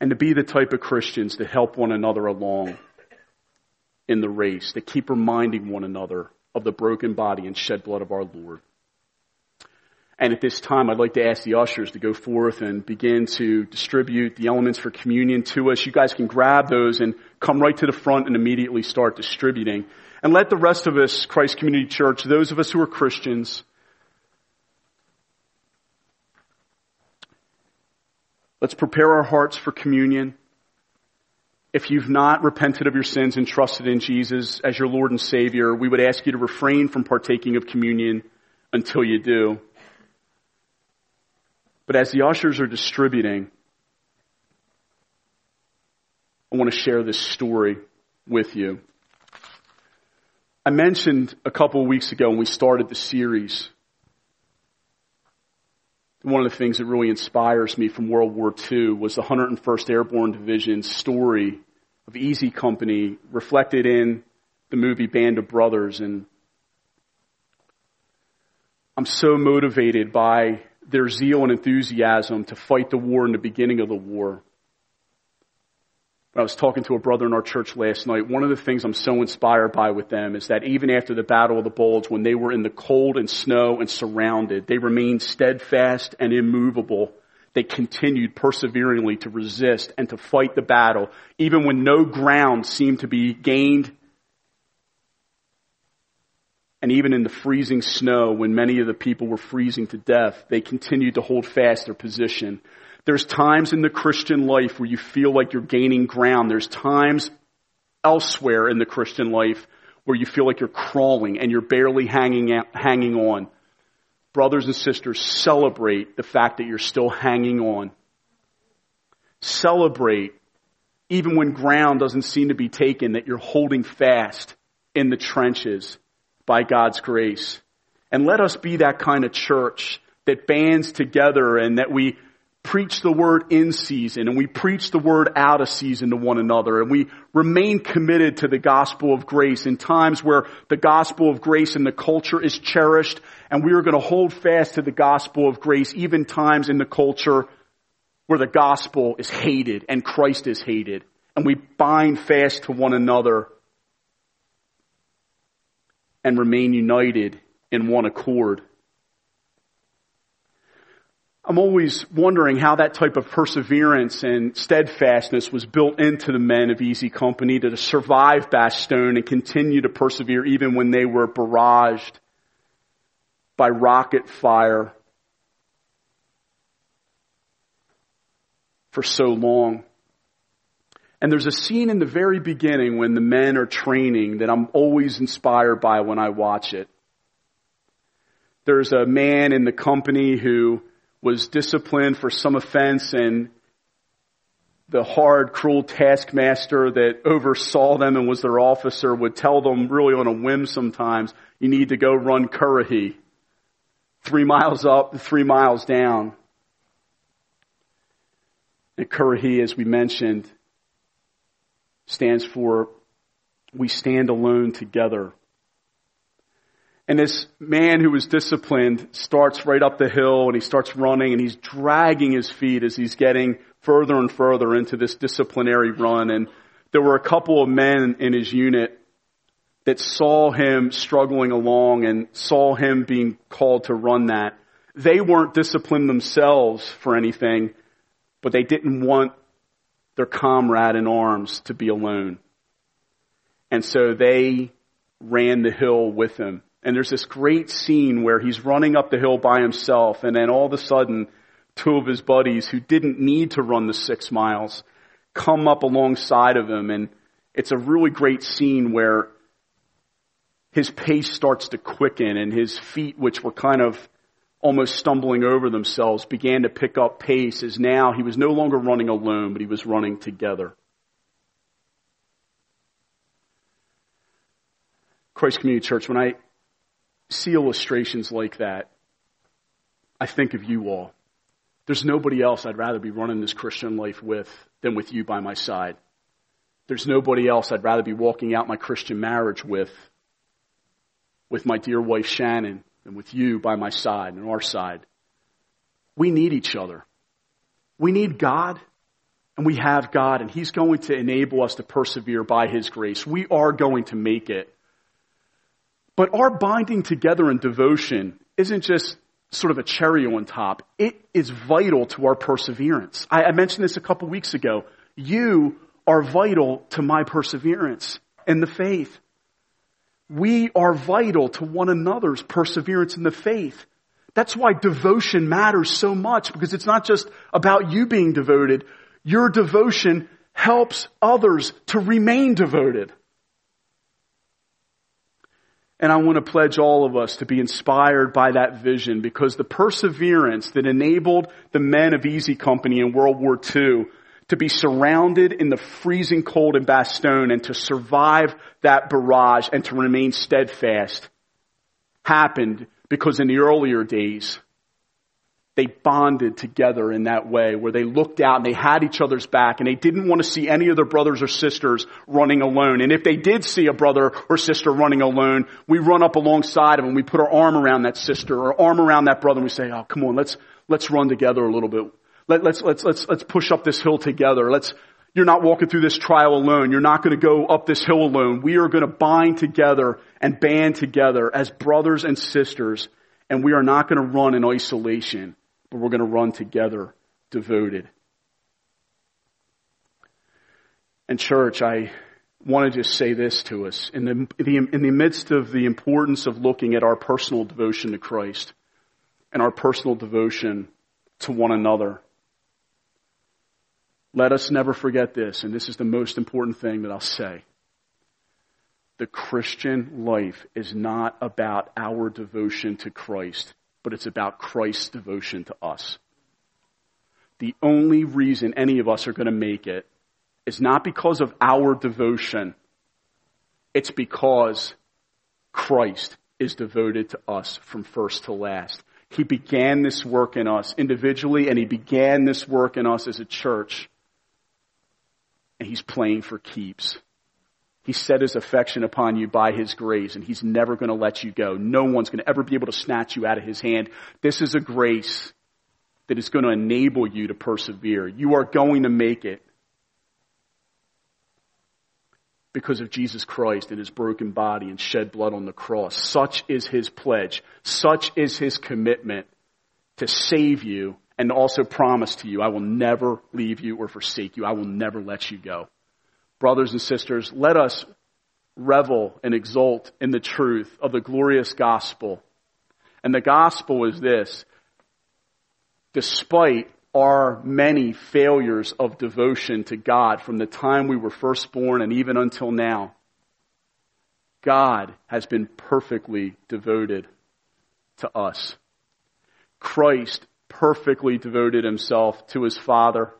And to be the type of Christians that help one another along in the race, that keep reminding one another of the broken body and shed blood of our Lord. And at this time, I'd like to ask the ushers to go forth and begin to distribute the elements for communion to us. You guys can grab those and come right to the front and immediately start distributing. And let the rest of us, Christ Community Church, those of us who are Christians, let's prepare our hearts for communion. If you've not repented of your sins and trusted in Jesus as your Lord and Savior, we would ask you to refrain from partaking of communion until you do. But as the ushers are distributing, I want to share this story with you. I mentioned a couple of weeks ago when we started the series, one of the things that really inspires me from World War II was the 101st Airborne Division's story of Easy Company reflected in the movie Band of Brothers. And I'm so motivated by their zeal and enthusiasm to fight the war in the beginning of the war. When I was talking to a brother in our church last night, one of the things I'm so inspired by with them is that even after the Battle of the Bulge, when they were in the cold and snow and surrounded, they remained steadfast and immovable. They continued perseveringly to resist and to fight the battle, even when no ground seemed to be gained. And even in the freezing snow, when many of the people were freezing to death, they continued to hold fast their position. There's times in the Christian life where you feel like you're gaining ground. There's times elsewhere in the Christian life where you feel like you're crawling and you're barely hanging on. Brothers and sisters, celebrate the fact that you're still hanging on. Celebrate, even when ground doesn't seem to be taken, that you're holding fast in the trenches by God's grace. And let us be that kind of church that bands together and that we preach the word in season and we preach the word out of season to one another, and we remain committed to the gospel of grace in times where the gospel of grace in the culture is cherished, and we are going to hold fast to the gospel of grace even times in the culture where the gospel is hated and Christ is hated, and we bind fast to one another and remain united in one accord. I'm always wondering how that type of perseverance and steadfastness was built into the men of Easy Company to survive Bastogne and continue to persevere even when they were barraged by rocket fire for so long. And there's a scene in the very beginning when the men are training that I'm always inspired by when I watch it. There's a man in the company who was disciplined for some offense, and the hard, cruel taskmaster that oversaw them and was their officer would tell them really on a whim sometimes, you need to go run Currahee, 3 miles up, 3 miles down. And Currahee, as we mentioned, stands for we stand alone together. And this man who was disciplined starts right up the hill, and he starts running, and he's dragging his feet as he's getting further and further into this disciplinary run. And there were a couple of men in his unit that saw him struggling along and saw him being called to run that. They weren't disciplined themselves for anything, but they didn't want their comrade in arms to be alone. And so they ran the hill with him. And there's this great scene where he's running up the hill by himself, and then all of a sudden, two of his buddies who didn't need to run the 6 miles come up alongside of him. And it's a really great scene where his pace starts to quicken and his feet, which were kind of almost stumbling over themselves, began to pick up pace, as now he was no longer running alone, but he was running together. Christ Community Church, when I see illustrations like that, I think of you all. There's nobody else I'd rather be running this Christian life with than with you by my side. There's nobody else I'd rather be walking out my Christian marriage with my dear wife Shannon, than with you by my side and our side. We need each other. We need God, and we have God, and He's going to enable us to persevere by His grace. We are going to make it. But our binding together in devotion isn't just sort of a cherry on top. It is vital to our perseverance. I mentioned this a couple weeks ago. You are vital to my perseverance in the faith. We are vital to one another's perseverance in the faith. That's why devotion matters so much, because it's not just about you being devoted. Your devotion helps others to remain devoted. And I want to pledge all of us to be inspired by that vision, because the perseverance that enabled the men of Easy Company in World War II to be surrounded in the freezing cold in Bastogne and to survive that barrage and to remain steadfast happened because in the earlier days, they bonded together in that way where they looked out and they had each other's back, and they didn't want to see any of their brothers or sisters running alone. And if they did see a brother or sister running alone, we run up alongside of them. We put our arm around that sister or arm around that brother, and we say, oh, come on, let's run together a little bit. Let's push up this hill together. You're not walking through this trial alone. You're not going to go up this hill alone. We are going to bind together and band together as brothers and sisters, and we are not going to run in isolation. But we're going to run together, devoted. And church, I want to just say this to us. In the midst of the importance of looking at our personal devotion to Christ and our personal devotion to one another, let us never forget this, and this is the most important thing that I'll say. The Christian life is not about our devotion to Christ, but it's about Christ's devotion to us. The only reason any of us are going to make it is not because of our devotion. It's because Christ is devoted to us from first to last. He began this work in us individually, and he began this work in us as a church. And he's playing for keeps. He set his affection upon you by his grace, and he's never going to let you go. No one's going to ever be able to snatch you out of his hand. This is a grace that is going to enable you to persevere. You are going to make it because of Jesus Christ and his broken body and shed blood on the cross. Such is his pledge. Such is his commitment to save you, and also promise to you, I will never leave you or forsake you. I will never let you go. Brothers and sisters, let us revel and exult in the truth of the glorious gospel. And the gospel is this: despite our many failures of devotion to God from the time we were first born and even until now, God has been perfectly devoted to us. Christ perfectly devoted himself to his Father.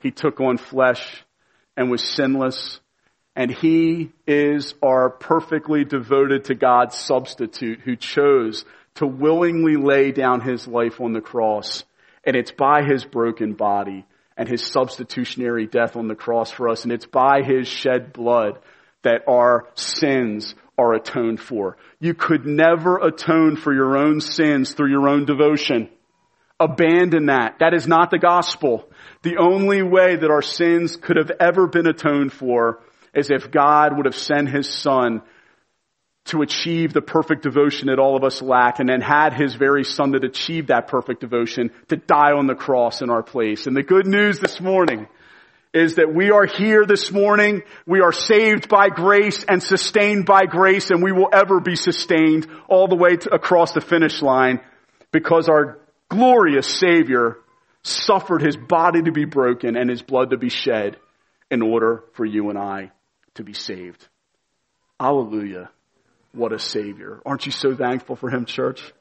He took on flesh and was sinless, and he is our perfectly devoted to God substitute who chose to willingly lay down his life on the cross. And it's by his broken body and his substitutionary death on the cross for us, and it's by his shed blood that our sins are atoned for. You could never atone for your own sins through your own devotion. Abandon that. That is not the gospel. The only way that our sins could have ever been atoned for is if God would have sent his Son to achieve the perfect devotion that all of us lack, and then had his very Son that achieved that perfect devotion to die on the cross in our place. And the good news this morning is that we are here this morning. We are saved by grace and sustained by grace, and we will ever be sustained all the way across the finish line, because our glorious Savior suffered his body to be broken and his blood to be shed in order for you and I to be saved. Hallelujah. What a Savior. Aren't you so thankful for him, church?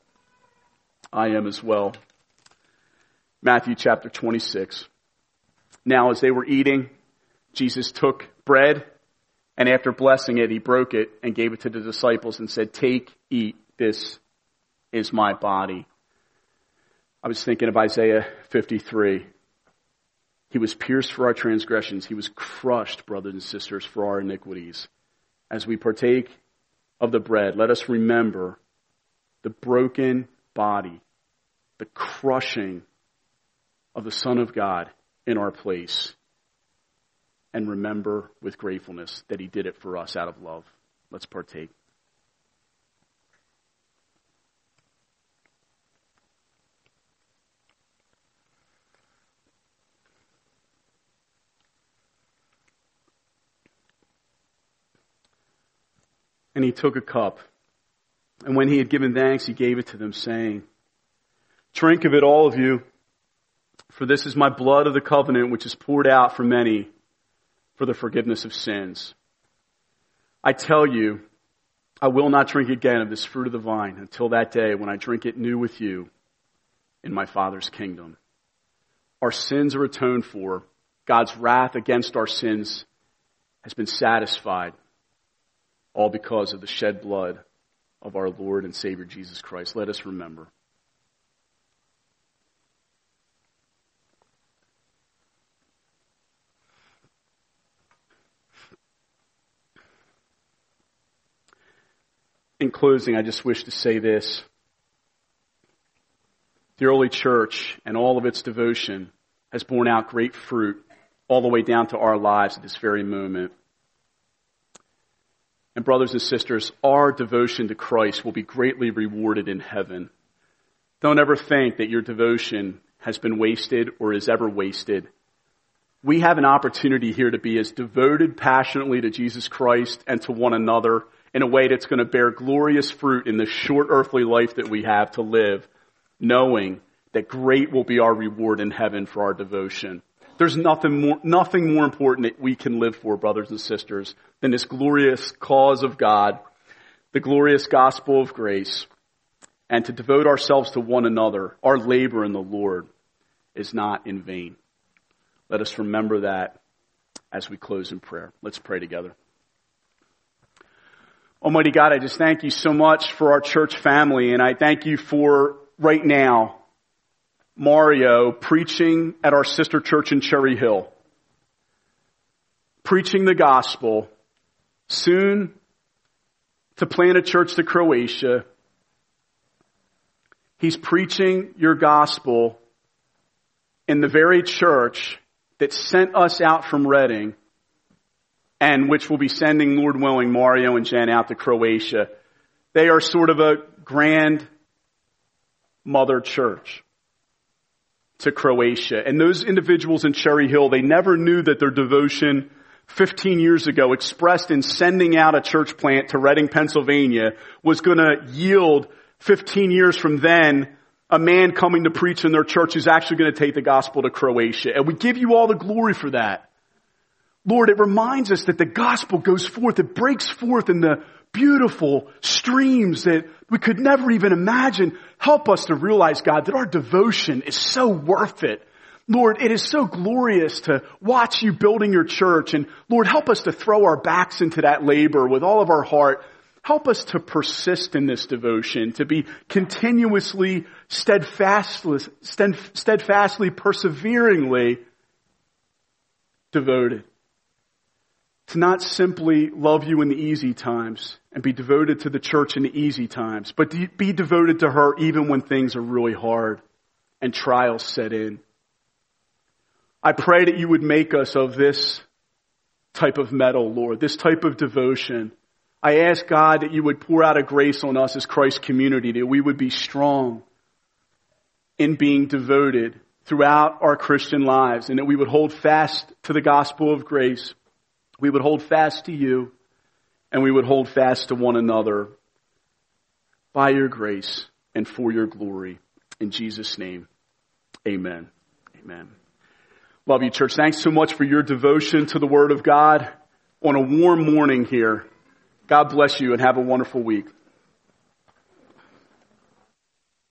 I am as well. Matthew chapter 26. Now as they were eating, Jesus took bread, and after blessing it, he broke it and gave it to the disciples and said, "Take, eat, this is my body." I was thinking of Isaiah 53. He was pierced for our transgressions. He was crushed, brothers and sisters, for our iniquities. As we partake of the bread, let us remember the broken body, the crushing of the Son of God in our place, and remember with gratefulness that he did it for us out of love. Let's partake. And he took a cup, and when he had given thanks, he gave it to them, saying, "Drink of it, all of you, for this is my blood of the covenant, which is poured out for many for the forgiveness of sins. I tell you, I will not drink again of this fruit of the vine until that day when I drink it new with you in my Father's kingdom." Our sins are atoned for. God's wrath against our sins has been satisfied, all because of the shed blood of our Lord and Savior Jesus Christ. Let us remember. In closing, I just wish to say this. The early church and all of its devotion has borne out great fruit all the way down to our lives at this very moment. And brothers and sisters, our devotion to Christ will be greatly rewarded in heaven. Don't ever think that your devotion has been wasted or is ever wasted. We have an opportunity here to be as devoted passionately to Jesus Christ and to one another in a way that's going to bear glorious fruit in the short earthly life that we have to live, knowing that great will be our reward in heaven for our devotion. There's nothing more important that we can live for, brothers and sisters, than this glorious cause of God, the glorious gospel of grace, and to devote ourselves to one another. Our labor in the Lord is not in vain. Let us remember that as we close in prayer. Let's pray together. Almighty God, I just thank you so much for our church family, and I thank you for right now Mario preaching at our sister church in Cherry Hill, preaching the gospel, soon to plant a church to Croatia. He's preaching your gospel in the very church that sent us out from Reading and which will be sending, Lord willing, Mario and Jen out to Croatia. They are sort of a grandmother church to Croatia. And those individuals in Cherry Hill, they never knew that their devotion 15 years ago expressed in sending out a church plant to Reading, Pennsylvania was going to yield 15 years from then a man coming to preach in their church who's actually going to take the gospel to Croatia. And we give you all the glory for that. Lord, it reminds us that the gospel goes forth. It breaks forth in the beautiful streams that we could never even imagine. Help us to realize, God, that our devotion is so worth it. Lord, it is so glorious to watch you building your church. And Lord, help us to throw our backs into that labor with all of our heart. Help us to persist in this devotion, to be continuously, steadfastly, perseveringly devoted. To not simply love you in the easy times and be devoted to the church in the easy times, but to be devoted to her even when things are really hard and trials set in. I pray that you would make us of this type of metal, Lord, this type of devotion. I ask, God, that you would pour out a grace on us as Christ's community, that we would be strong in being devoted throughout our Christian lives, and that we would hold fast to the gospel of grace. We would hold fast to you, and we would hold fast to one another by your grace and for your glory. In Jesus' name, amen. Amen. Love you, church. Thanks so much for your devotion to the Word of God on a warm morning here. God bless you and have a wonderful week.